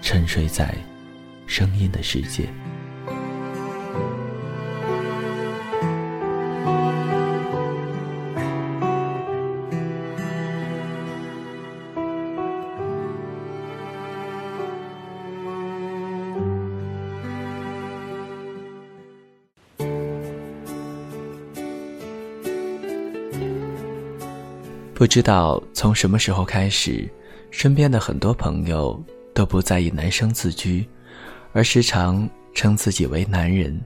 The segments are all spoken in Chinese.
沉睡在声音的世界。不知道从什么时候开始，身边的很多朋友都不在意男生自居，而时常称自己为男人。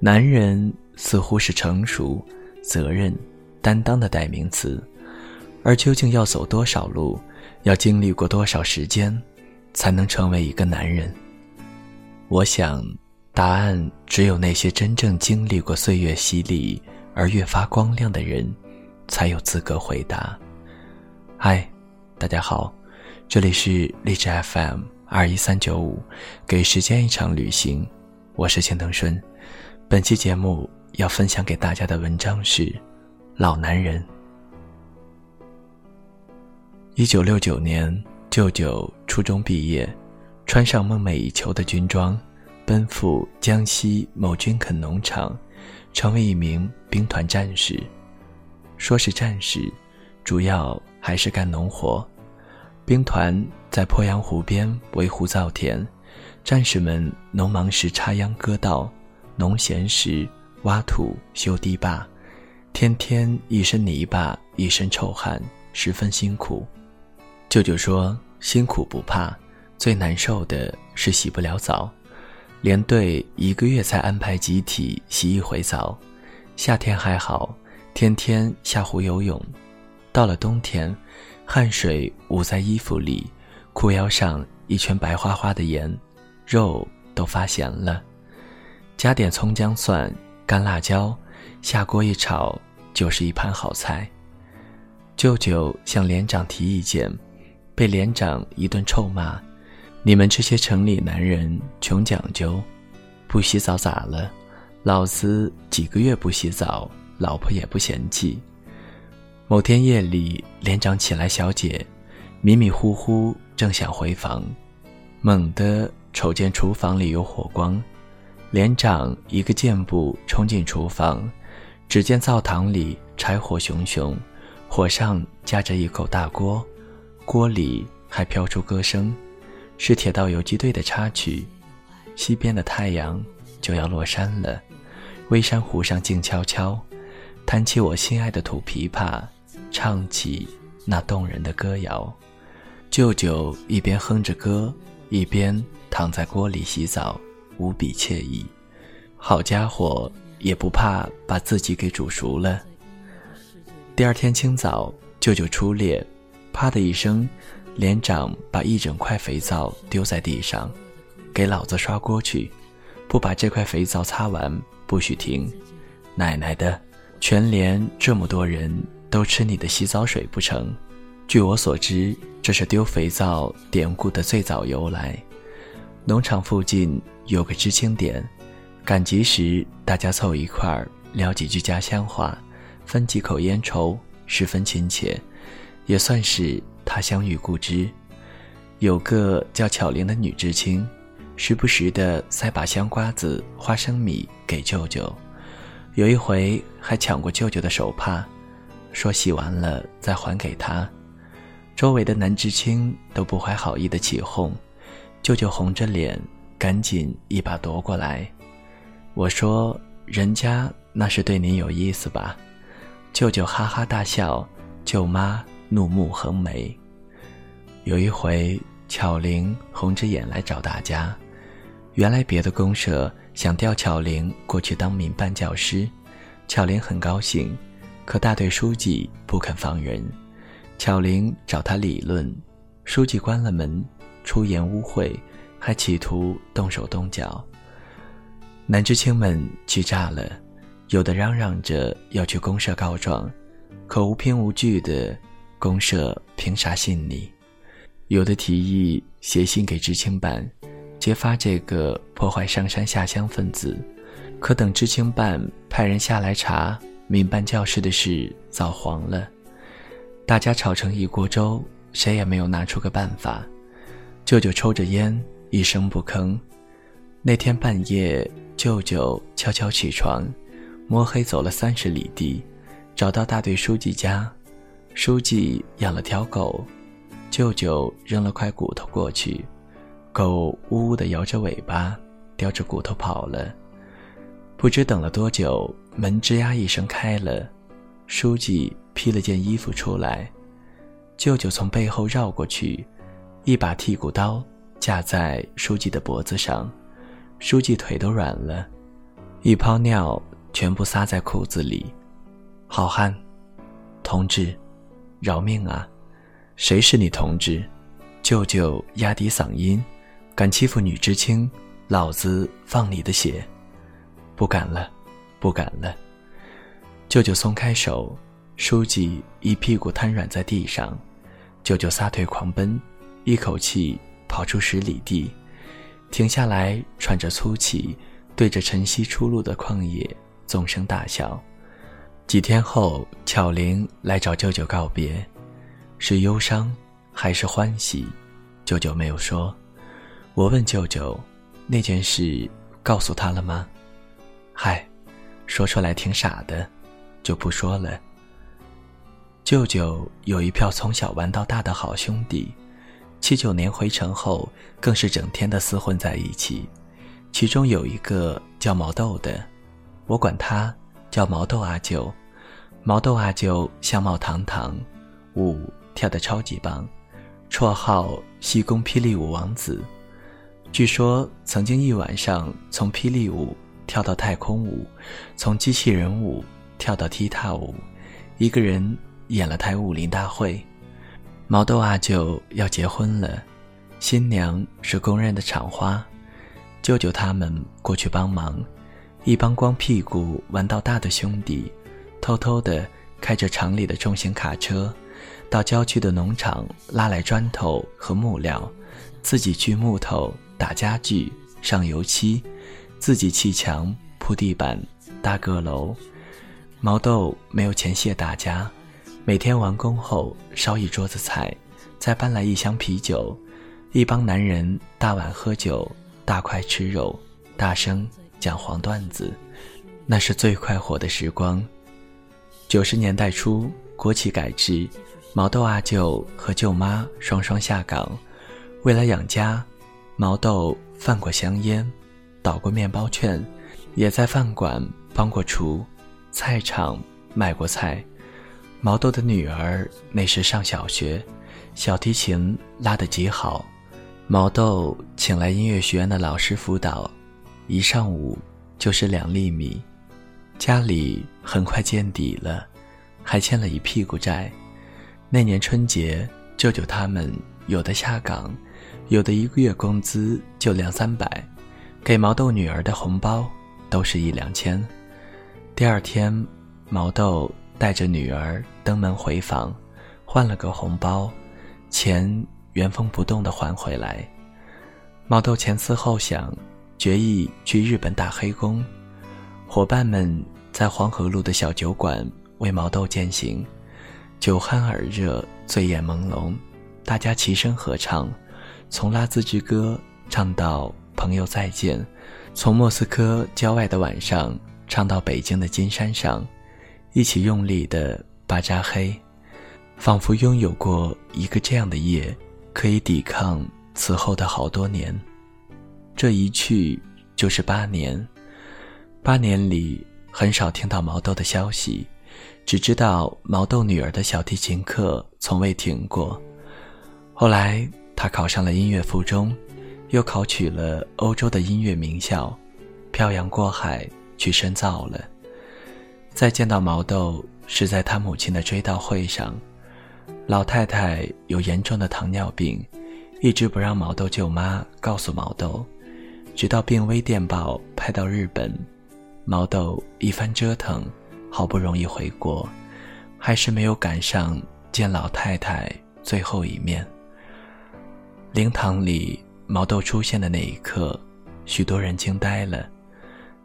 男人似乎是成熟、责任、担当的代名词，而究竟要走多少路，要经历过多少时间，才能成为一个男人？我想，答案只有那些真正经历过岁月洗礼而越发光亮的人才有资格回答。嗨，大家好，这里是励志 FM21395， 给时间一场旅行，我是钱腾顺。本期节目要分享给大家的文章是《老男人》。1969年，舅舅初中毕业，穿上梦寐以求的军装，奔赴江西某军垦农场，成为一名兵团战士。说是战士，主要还是干农活。兵团在鄱阳湖边围湖造田，战士们农忙时插秧割稻，农闲时挖土修堤坝，天天一身泥巴一身臭汗，十分辛苦。舅舅说，辛苦不怕，最难受的是洗不了澡，连队1个月才安排集体洗一回澡。夏天还好，天天下湖游泳，到了冬天，汗水捂在衣服里，裤腰上一圈白花花的盐，肉都发咸了。加点葱姜蒜干辣椒，下锅一炒就是一盘好菜。舅舅向连长提意见，被连长一顿臭骂，你们这些城里男人穷讲究，不洗澡咋了？老子几个月不洗澡，老婆也不嫌弃。某天夜里，连长起来小解，迷迷糊糊正想回房，猛地瞅见厨房里有火光，连长一个箭步冲进厨房，只见灶堂里柴火熊熊，火上架着一口大锅，锅里还飘出歌声，是铁道游击队的插曲。西边的太阳就要落山了，微山湖上静悄悄，弹起我心爱的土琵琶，唱起那动人的歌谣。舅舅一边哼着歌，一边躺在锅里洗澡，无比惬意。好家伙，也不怕把自己给煮熟了。第二天清早，舅舅出列，啪的一声，连长把一整块肥皂丢在地上，给老子刷锅去，不把这块肥皂擦完不许停。奶奶的，全连这么多人都吃你的洗澡水不成？据我所知，这是丢肥皂典故的最早由来。农场附近有个知青点，赶集时大家凑一块儿聊几句家乡话，分几口烟抽，十分亲切，也算是他乡遇故知。有个叫巧玲的女知青，时不时地塞把香瓜子、花生米给舅舅。有一回还抢过舅舅的手帕，说洗完了再还给他。周围的男知青都不怀好意地起哄，舅舅红着脸赶紧一把夺过来。我说，人家那是对你有意思吧？舅舅哈哈大笑，舅妈怒目横眉。有一回巧玲红着眼来找大家，原来别的公社想调巧玲过去当民办教师，巧玲很高兴，可大队书记不肯放人。巧玲找他理论，书记关了门，出言污秽，还企图动手动脚。男知青们气炸了，有的嚷嚷着要去公社告状，可无凭无据的，公社凭啥信你？有的提议写信给知青办，揭发这个破坏上山下乡分子，可等知青办派人下来查，民办教师的事早黄了。大家吵成一锅粥，谁也没有拿出个办法。舅舅抽着烟一声不吭。那天半夜，舅舅悄悄起床，摸黑走了30里地，找到大队书记家。书记养了条狗，舅舅扔了块骨头过去，狗呜呜地摇着尾巴，叼着骨头跑了。不知等了多久，门吱呀一声开了，书记披了件衣服出来，舅舅从背后绕过去，一把剔骨刀架在书记的脖子上，书记腿都软了，一泡尿全部撒在裤子里。好汉，同志，饶命啊！谁是你同志？舅舅压低嗓音，敢欺负女知青，老子放你的血！不敢了，不敢了。舅舅松开手，书记一屁股瘫软在地上。舅舅撒腿狂奔，一口气跑出10里地，停下来喘着粗气，对着晨曦初露的旷野纵声大笑。几天后，巧玲来找舅舅告别，是忧伤还是欢喜，舅舅没有说。我问舅舅，那件事告诉他了吗？嗨，说出来挺傻的，就不说了。舅舅有一票从小玩到大的好兄弟，79年回城后更是整天的厮混在一起。其中有一个叫毛豆的，我管他叫毛豆阿舅。毛豆阿舅相貌堂堂，舞跳得超级棒，绰号西宫霹雳舞王子。据说曾经一晚上从霹雳舞跳到太空舞，从机器人舞跳到踢踏舞，一个人演了台武林大会。毛豆阿舅要结婚了，新娘是公认的厂花，舅舅他们过去帮忙。一帮光屁股玩到大的兄弟，偷偷地开着厂里的重型卡车，到郊区的农场拉来砖头和木料，自己锯木头、打家具、上油漆，自己砌墙、铺地板、搭阁楼。毛豆没有钱谢大家，每天完工后烧一桌子菜，再搬来一箱啤酒。一帮男人大碗喝酒，大块吃肉，大声讲黄段子，那是最快活的时光。90年代初，国企改制，毛豆阿舅和舅妈双双下岗。为了养家，毛豆贩过香烟，倒过面包券，也在饭馆帮过厨，菜场卖过菜。毛豆的女儿那时上小学，小提琴拉得极好，毛豆请来音乐学院的老师辅导，一上午就是2粒米。家里很快见底了，还欠了一屁股债。那年春节，舅舅他们有的下岗，有的一个月工资就200-300，给毛豆女儿的红包都是1-2千。第二天，毛豆带着女儿登门回访，换了个红包，钱原封不动地还回来。毛豆前思后想，决意去日本打黑工。伙伴们在黄河路的小酒馆为毛豆践行，酒酣耳热，醉眼朦胧，大家齐声合唱，从拉兹之歌唱到朋友再见，从莫斯科郊外的晚上唱到北京的金山上，一起用力地巴扎黑，仿佛拥有过一个这样的夜，可以抵抗此后的好多年，这一去就是8年。8年里很少听到毛豆的消息，只知道毛豆女儿的小提琴课从未停过。后来她考上了音乐附中，又考取了欧洲的音乐名校，漂洋过海去深造了。再见到毛豆是在她母亲的追悼会上。老太太有严重的糖尿病，一直不让毛豆舅妈告诉毛豆，直到病危电报派到日本，毛豆一番折腾，好不容易回国，还是没有赶上见老太太最后一面。灵堂里毛豆出现的那一刻，许多人惊呆了。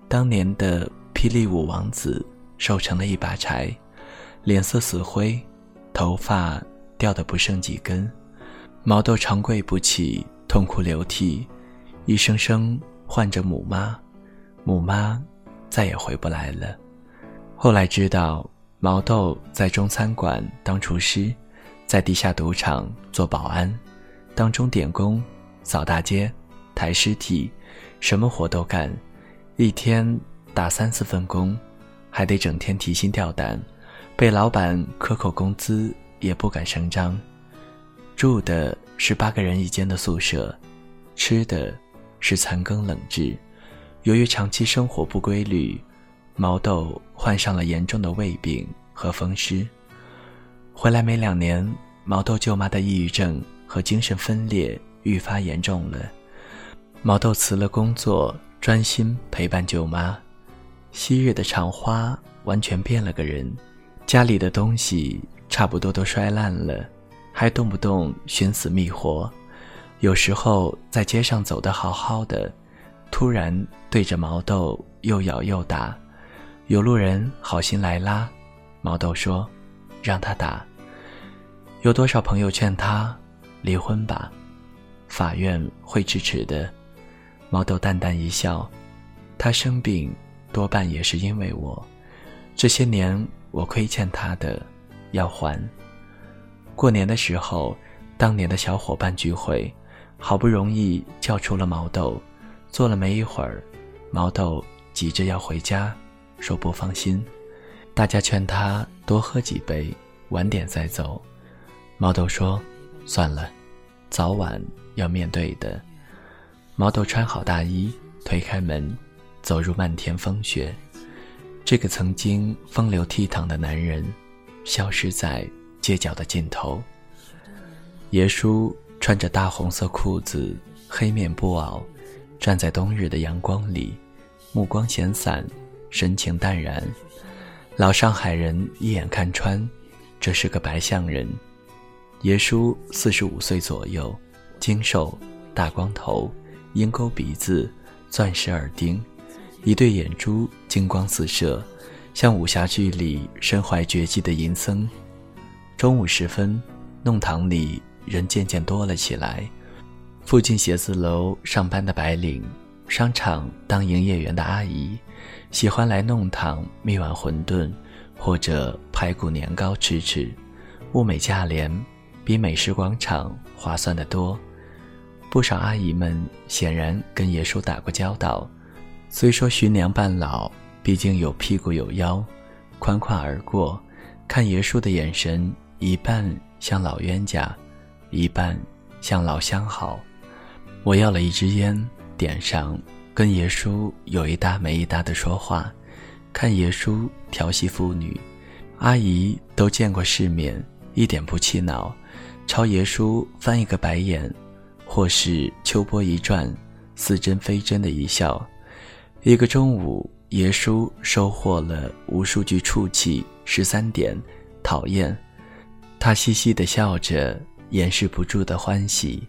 当年的霹雳舞王子瘦成了一把柴，脸色死灰，头发掉得不剩几根。毛豆长跪不起，痛哭流涕，一声声唤着母妈，母妈再也回不来了。后来知道毛豆在中餐馆当厨师，在地下赌场做保安，当钟点工，扫大街，抬尸体，什么活都干，一天打3-4份工，还得整天提心吊胆，被老板克扣工资也不敢声张。住的是8个人一间的宿舍，吃的是残羹冷炙。由于长期生活不规律，毛豆患上了严重的胃病和风湿。回来没2年，毛豆舅妈的抑郁症和精神分裂愈发严重了。毛豆辞了工作，专心陪伴舅妈。昔日的长花完全变了个人，家里的东西差不多都摔烂了，还动不动寻死觅活。有时候在街上走得好好的，突然对着毛豆又咬又打。有路人好心来拉，毛豆说让他打。有多少朋友劝他离婚吧，法院会支持的。毛豆淡淡一笑，他生病多半也是因为我，这些年我亏欠他的要还。过年的时候，当年的小伙伴聚会，好不容易叫出了毛豆。坐了没一会儿，毛豆急着要回家，说不放心，大家劝他多喝几杯，晚点再走。毛豆说算了，早晚要面对的。毛豆穿好大衣，推开门，走入漫天风雪。这个曾经风流倜傥的男人消失在街角的尽头。爷叔穿着大红色裤子，黑面布袄，站在冬日的阳光里，目光闲散，神情淡然。老上海人一眼看穿，这是个白象人。爷叔45岁左右，精瘦，大光头，鹰钩鼻子，钻石耳钉，一对眼珠金光四射，像武侠剧里身怀绝技的银僧。中午时分，弄堂里人渐渐多了起来，附近写字楼上班的白领，商场当营业员的阿姨，喜欢来弄堂觅碗馄饨或者排骨年糕吃吃。物美价廉，比美食广场划算得多。不少阿姨们显然跟爷叔打过交道，虽说徐娘半老，毕竟有屁股有腰，宽跨而过。看爷叔的眼神，一半像老冤家，一半像老相好。我要了一支烟，点上，跟爷叔有一搭没一搭的说话，看爷叔调戏妇女。阿姨都见过世面，一点不气恼，朝爷叔翻一个白眼，或是秋波一转，似真非真的一笑。一个中午，爷叔收获了无数句触气、13点、讨厌。他嘻嘻地笑着，掩饰不住的欢喜。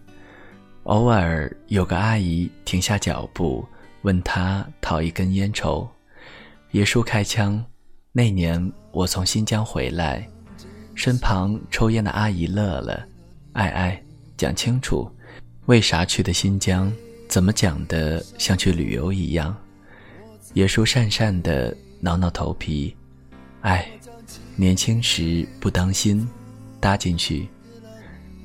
偶尔有个阿姨停下脚步，问他讨一根烟抽。爷叔开枪，那年我从新疆回来。身旁抽烟的阿姨乐了，讲清楚，为啥去的新疆，怎么讲的像去旅游一样。爷叔讪讪地挠挠头皮，年轻时不当心搭进去。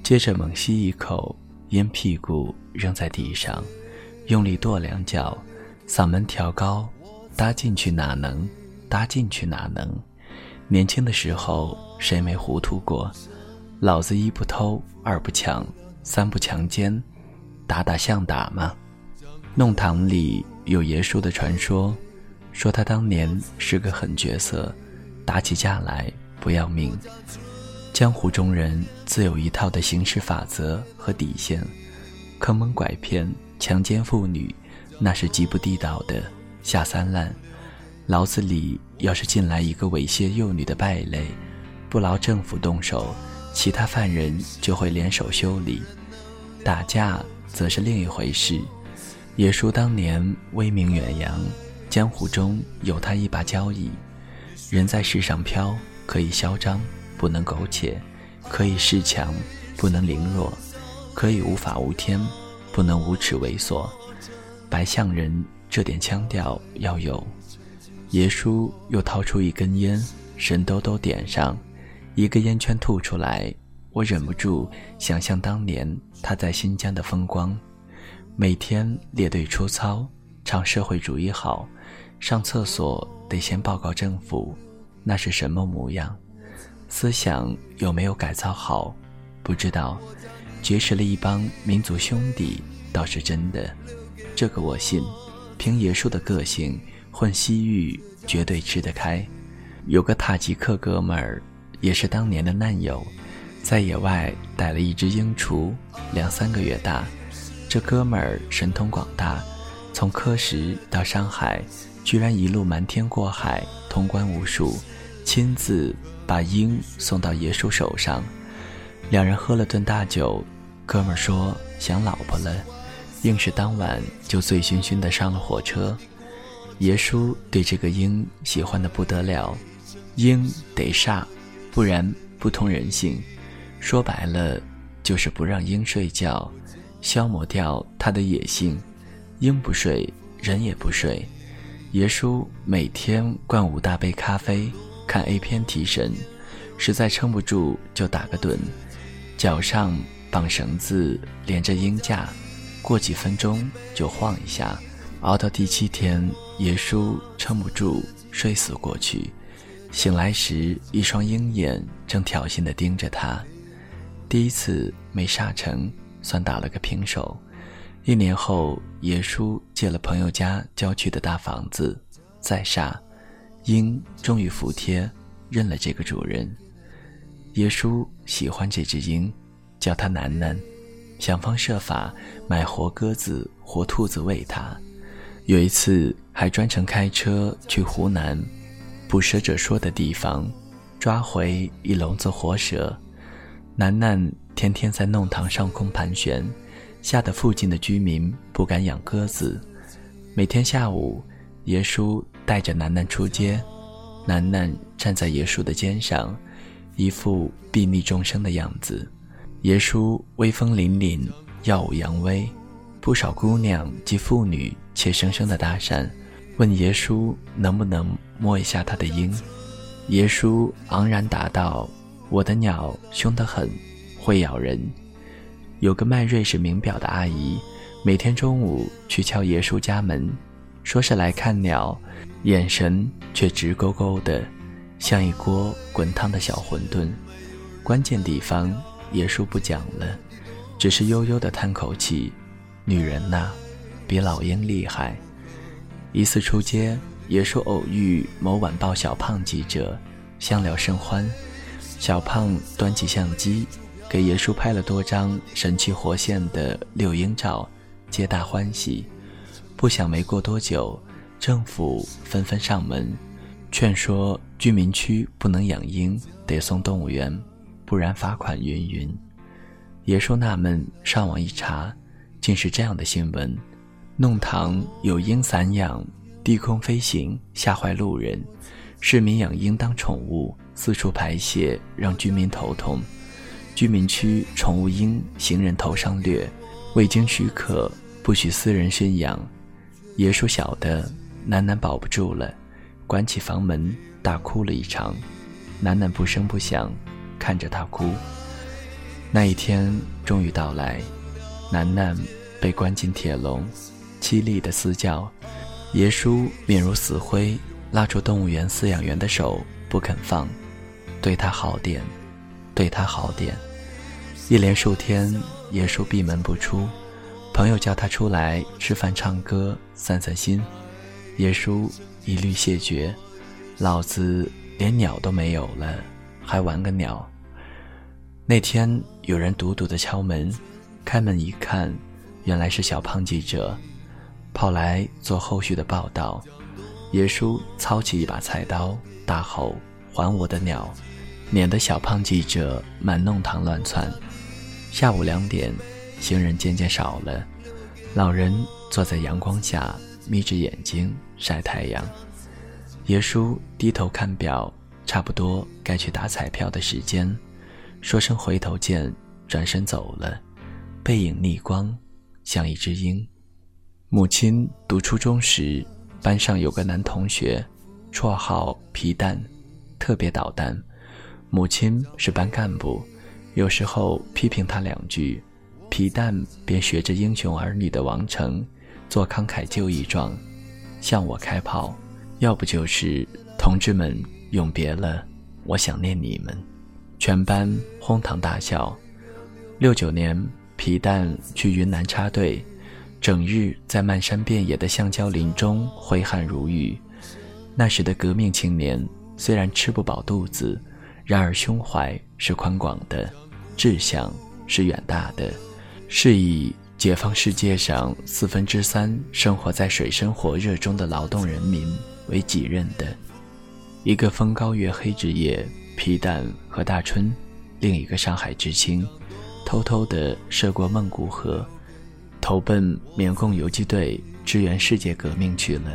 接着猛吸一口，因屁股扔在地上，用力跺两脚，嗓门调高，搭进去哪能，搭进去哪能。年轻的时候谁没糊涂过，老子一不偷，二不抢，三不强奸，打打像打吗？弄堂里有爷叔的传说，说他当年是个狠角色，打起架来不要命。江湖中人自有一套的行事法则和底线，坑蒙拐骗、强奸妇女，那是极不地道的，下三滥。牢子里要是进来一个猥亵幼女的败类，不劳政府动手，其他犯人就会联手修理。打架则是另一回事。爷叔当年威名远扬，江湖中有他一把交椅。人在世上飘，可以嚣张，不能苟且，可以恃强，不能凌弱，可以无法无天，不能无耻猥琐。白象人这点腔调要有。爷叔又掏出一根烟，神兜兜点上，一个烟圈吐出来，我忍不住想象当年他在新疆的风光，每天列队出操，唱社会主义好，上厕所得先报告政府，那是什么模样？思想有没有改造好？不知道。结识了一帮民族兄弟倒是真的，这个我信。凭爷叔的个性，混西域绝对吃得开。有个塔吉克哥们儿，也是当年的难友，在野外逮了一只鹰雏，2-3个月大。这哥们儿神通广大，从喀什到上海，居然一路瞒天过海，通关无数，亲自把鹰送到爷叔手上。两人喝了顿大酒，哥们儿说想老婆了，硬是当晚就醉醺醺的上了火车。爷叔对这个鹰喜欢的不得了，鹰得煞，不然不通人性。说白了就是不让鹰睡觉，消磨掉他的野性。鹰不睡，人也不睡。爷叔每天灌5大杯咖啡，看 A 片提神，实在撑不住就打个盹，脚上绑绳子连着鹰架，过几分钟就晃一下。熬到第7天，爷叔撑不住睡死过去，醒来时一双鹰眼正挑衅地盯着他。第一次没煞成，算打了个平手。1年后，爷叔借了朋友家郊区的大房子，再煞，鹰终于服帖，认了这个主人。爷叔喜欢这只鹰，叫它楠楠，想方设法买活鸽子、活兔子喂它。有一次还专程开车去湖南，捕蛇者说的地方，抓回一笼子活蛇。楠楠天天在弄堂上空盘旋，吓得附近的居民不敢养鸽子。每天下午，爷叔带着楠楠出街，楠楠站在爷叔的肩上，一副睥睨众生的样子。爷叔威风凛凛，耀武扬威，不少姑娘及妇女怯生生的搭讪，问爷叔能不能摸一下他的鹰。爷叔昂然答道：“我的鸟凶得很，会咬人。”有个卖瑞士名表的阿姨，每天中午去敲爷叔家门，说是来看鸟，眼神却直勾勾的，像一锅滚烫的小馄饨。关键地方爷叔不讲了，只是悠悠地叹口气：“女人呐，比老鹰厉害。”一次出街，爷叔偶遇某晚报小胖记者，相聊甚欢。小胖端起相机，给爷叔拍了多张神气活现的六鹰照，皆大欢喜。不想没过多久，政府纷纷上门，劝说居民区不能养鹰，得送动物园，不然罚款云云。爷叔纳闷，上网一查，竟是这样的新闻：弄堂有鹰散养，低空飞行，吓坏路人；市民养鹰当宠物，四处排泄，让居民头痛。居民区宠物鹰，行人头上掠，未经许可不许私人驯养。爷叔晓得楠楠保不住了，关起房门大哭了一场。楠楠不声不响看着他哭。那一天终于到来，楠楠被关进铁笼，凄厉的嘶叫，爷叔面如死灰，拉住动物园饲养员的手不肯放，对他好点，对他好点。一连数天，爷叔闭门不出，朋友叫他出来吃饭唱歌散散心，爷叔一律谢绝，老子连鸟都没有了，还玩个鸟。那天有人笃笃地敲门，开门一看，原来是小胖记者跑来做后续的报道。爷叔操起一把菜刀大吼，还我的鸟，撵得小胖记者满弄堂乱窜。下午2点，行人渐渐少了，老人坐在阳光下眯着眼睛晒太阳。爷叔低头看表，差不多该去打彩票的时间，说声回头见，转身走了，背影逆光像一只鹰。母亲读初中时，班上有个男同学，绰号皮蛋，特别捣蛋。母亲是班干部，有时候批评他2句，皮蛋便学着英雄儿女的王成做慷慨就义状，向我开炮，要不就是同志们永别了，我想念你们。全班哄堂大笑。69年，皮蛋去云南插队，整日在漫山遍野的橡胶林中挥汗如雨。那时的革命青年虽然吃不饱肚子，然而胸怀是宽广的，志向是远大的，是以解放世界上3/4生活在水深火热中的劳动人民为己任的。一个风高月黑之夜，皮蛋和大春，另一个上海知青，偷偷地涉过孟古河，投奔缅共游击队支援世界革命去了。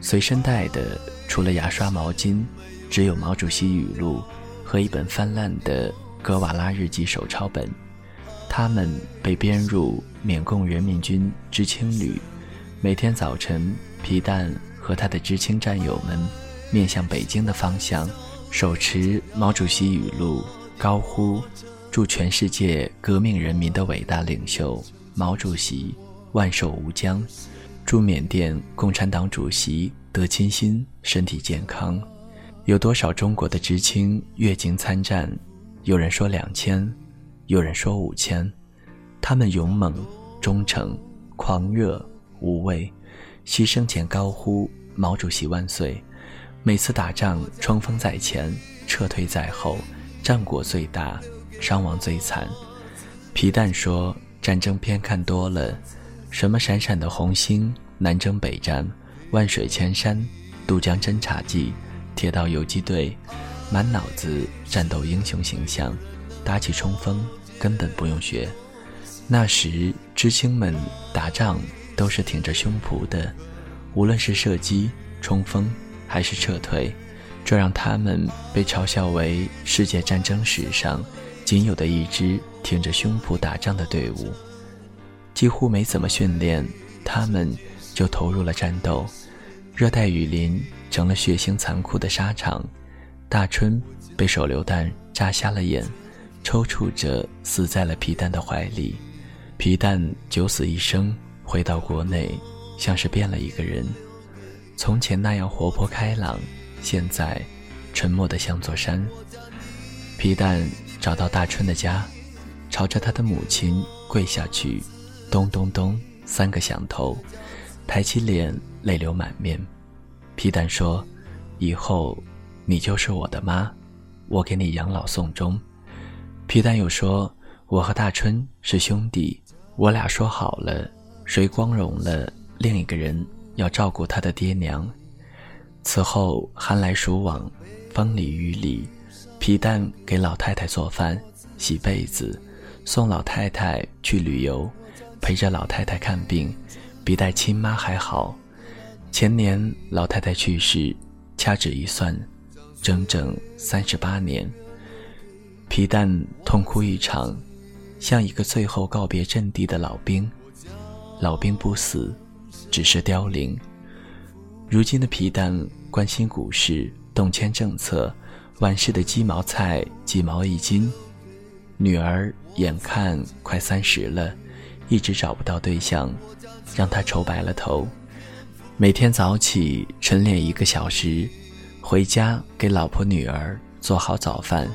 随身带的除了牙刷毛巾，只有毛主席语录和一本泛滥的格瓦拉日记手抄本。他们被编入缅共人民军知青旅，每天早晨，皮蛋和他的知青战友们面向北京的方向，手持毛主席语录，高呼祝全世界革命人民的伟大领袖毛主席万寿无疆，祝缅甸共产党主席德钦欣身体健康。有多少中国的知青越境参战？有人说2000，有人说5000。他们勇猛、忠诚、狂热、无畏，牺牲前高呼毛主席万岁。每次打仗，冲锋在前，撤退在后，战果最大，伤亡最惨。皮蛋说，战争片看多了，什么闪闪的红星、南征北战、万水千山、渡江侦察记、铁道游击队，满脑子战斗英雄形象，打起冲锋根本不用学。那时知青们打仗都是挺着胸脯的，无论是射击、冲锋还是撤退，这让他们被嘲笑为世界战争史上仅有的一支挺着胸脯打仗的队伍。几乎没怎么训练，他们就投入了战斗。热带雨林成了血腥残酷的沙场，大春被手榴弹炸瞎了眼，抽搐着死在了皮蛋的怀里。皮蛋九死一生，回到国内像是变了一个人，从前那样活泼开朗，现在沉默得像座山。皮蛋找到大春的家，朝着他的母亲跪下去，咚咚咚3个响头，抬起脸，泪流满面。皮蛋说，以后你就是我的妈，我给你养老送终。皮蛋又说，我和大春是兄弟，我俩说好了，谁光荣了，另一个人要照顾他的爹娘。此后寒来暑往，风里雨里，皮蛋给老太太做饭、洗被子，送老太太去旅游，陪着老太太看病，比带亲妈还好。前年老太太去世，掐指一算，整整38年。皮蛋痛哭一场，像一个最后告别阵地的老兵。老兵不死，只是凋零。如今的皮蛋关心股市、动迁政策，晚市的鸡毛菜几毛1斤。女儿眼看快30了，一直找不到对象，让他愁白了头。每天早起晨练1个小时，回家给老婆女儿做好早饭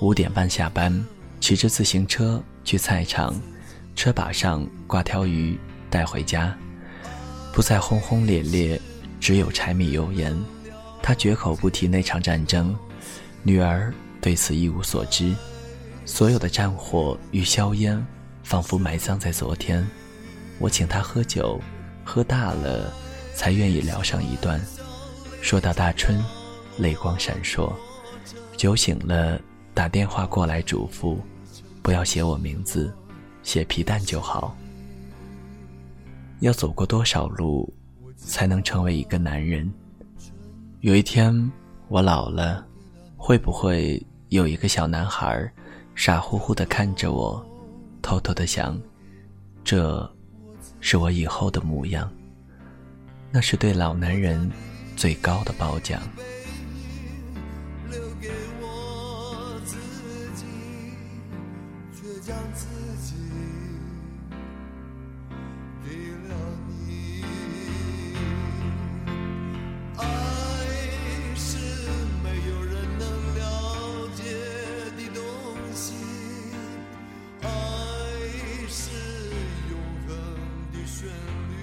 ，5点半下班，骑着自行车去菜场，车把上挂条鱼带回家。不再轰轰烈烈，只有柴米油盐。他绝口不提那场战争，女儿对此一无所知。所有的战火与硝烟仿佛埋葬在昨天。我请他喝酒，喝大了才愿意聊上一段。说到大春，泪光闪烁。酒醒了打电话过来嘱咐，不要写我名字，写皮蛋就好。要走过多少路才能成为一个男人？有一天我老了，会不会有一个小男孩傻乎乎地看着我，偷偷地想，这是我以后的模样。那是对老男人最高的褒奖。留给我自己，却将自己给了你。爱是没有人能了解的东西，爱是永恒的旋律。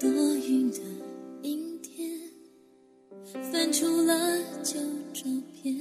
多云的阴天翻出了旧照片，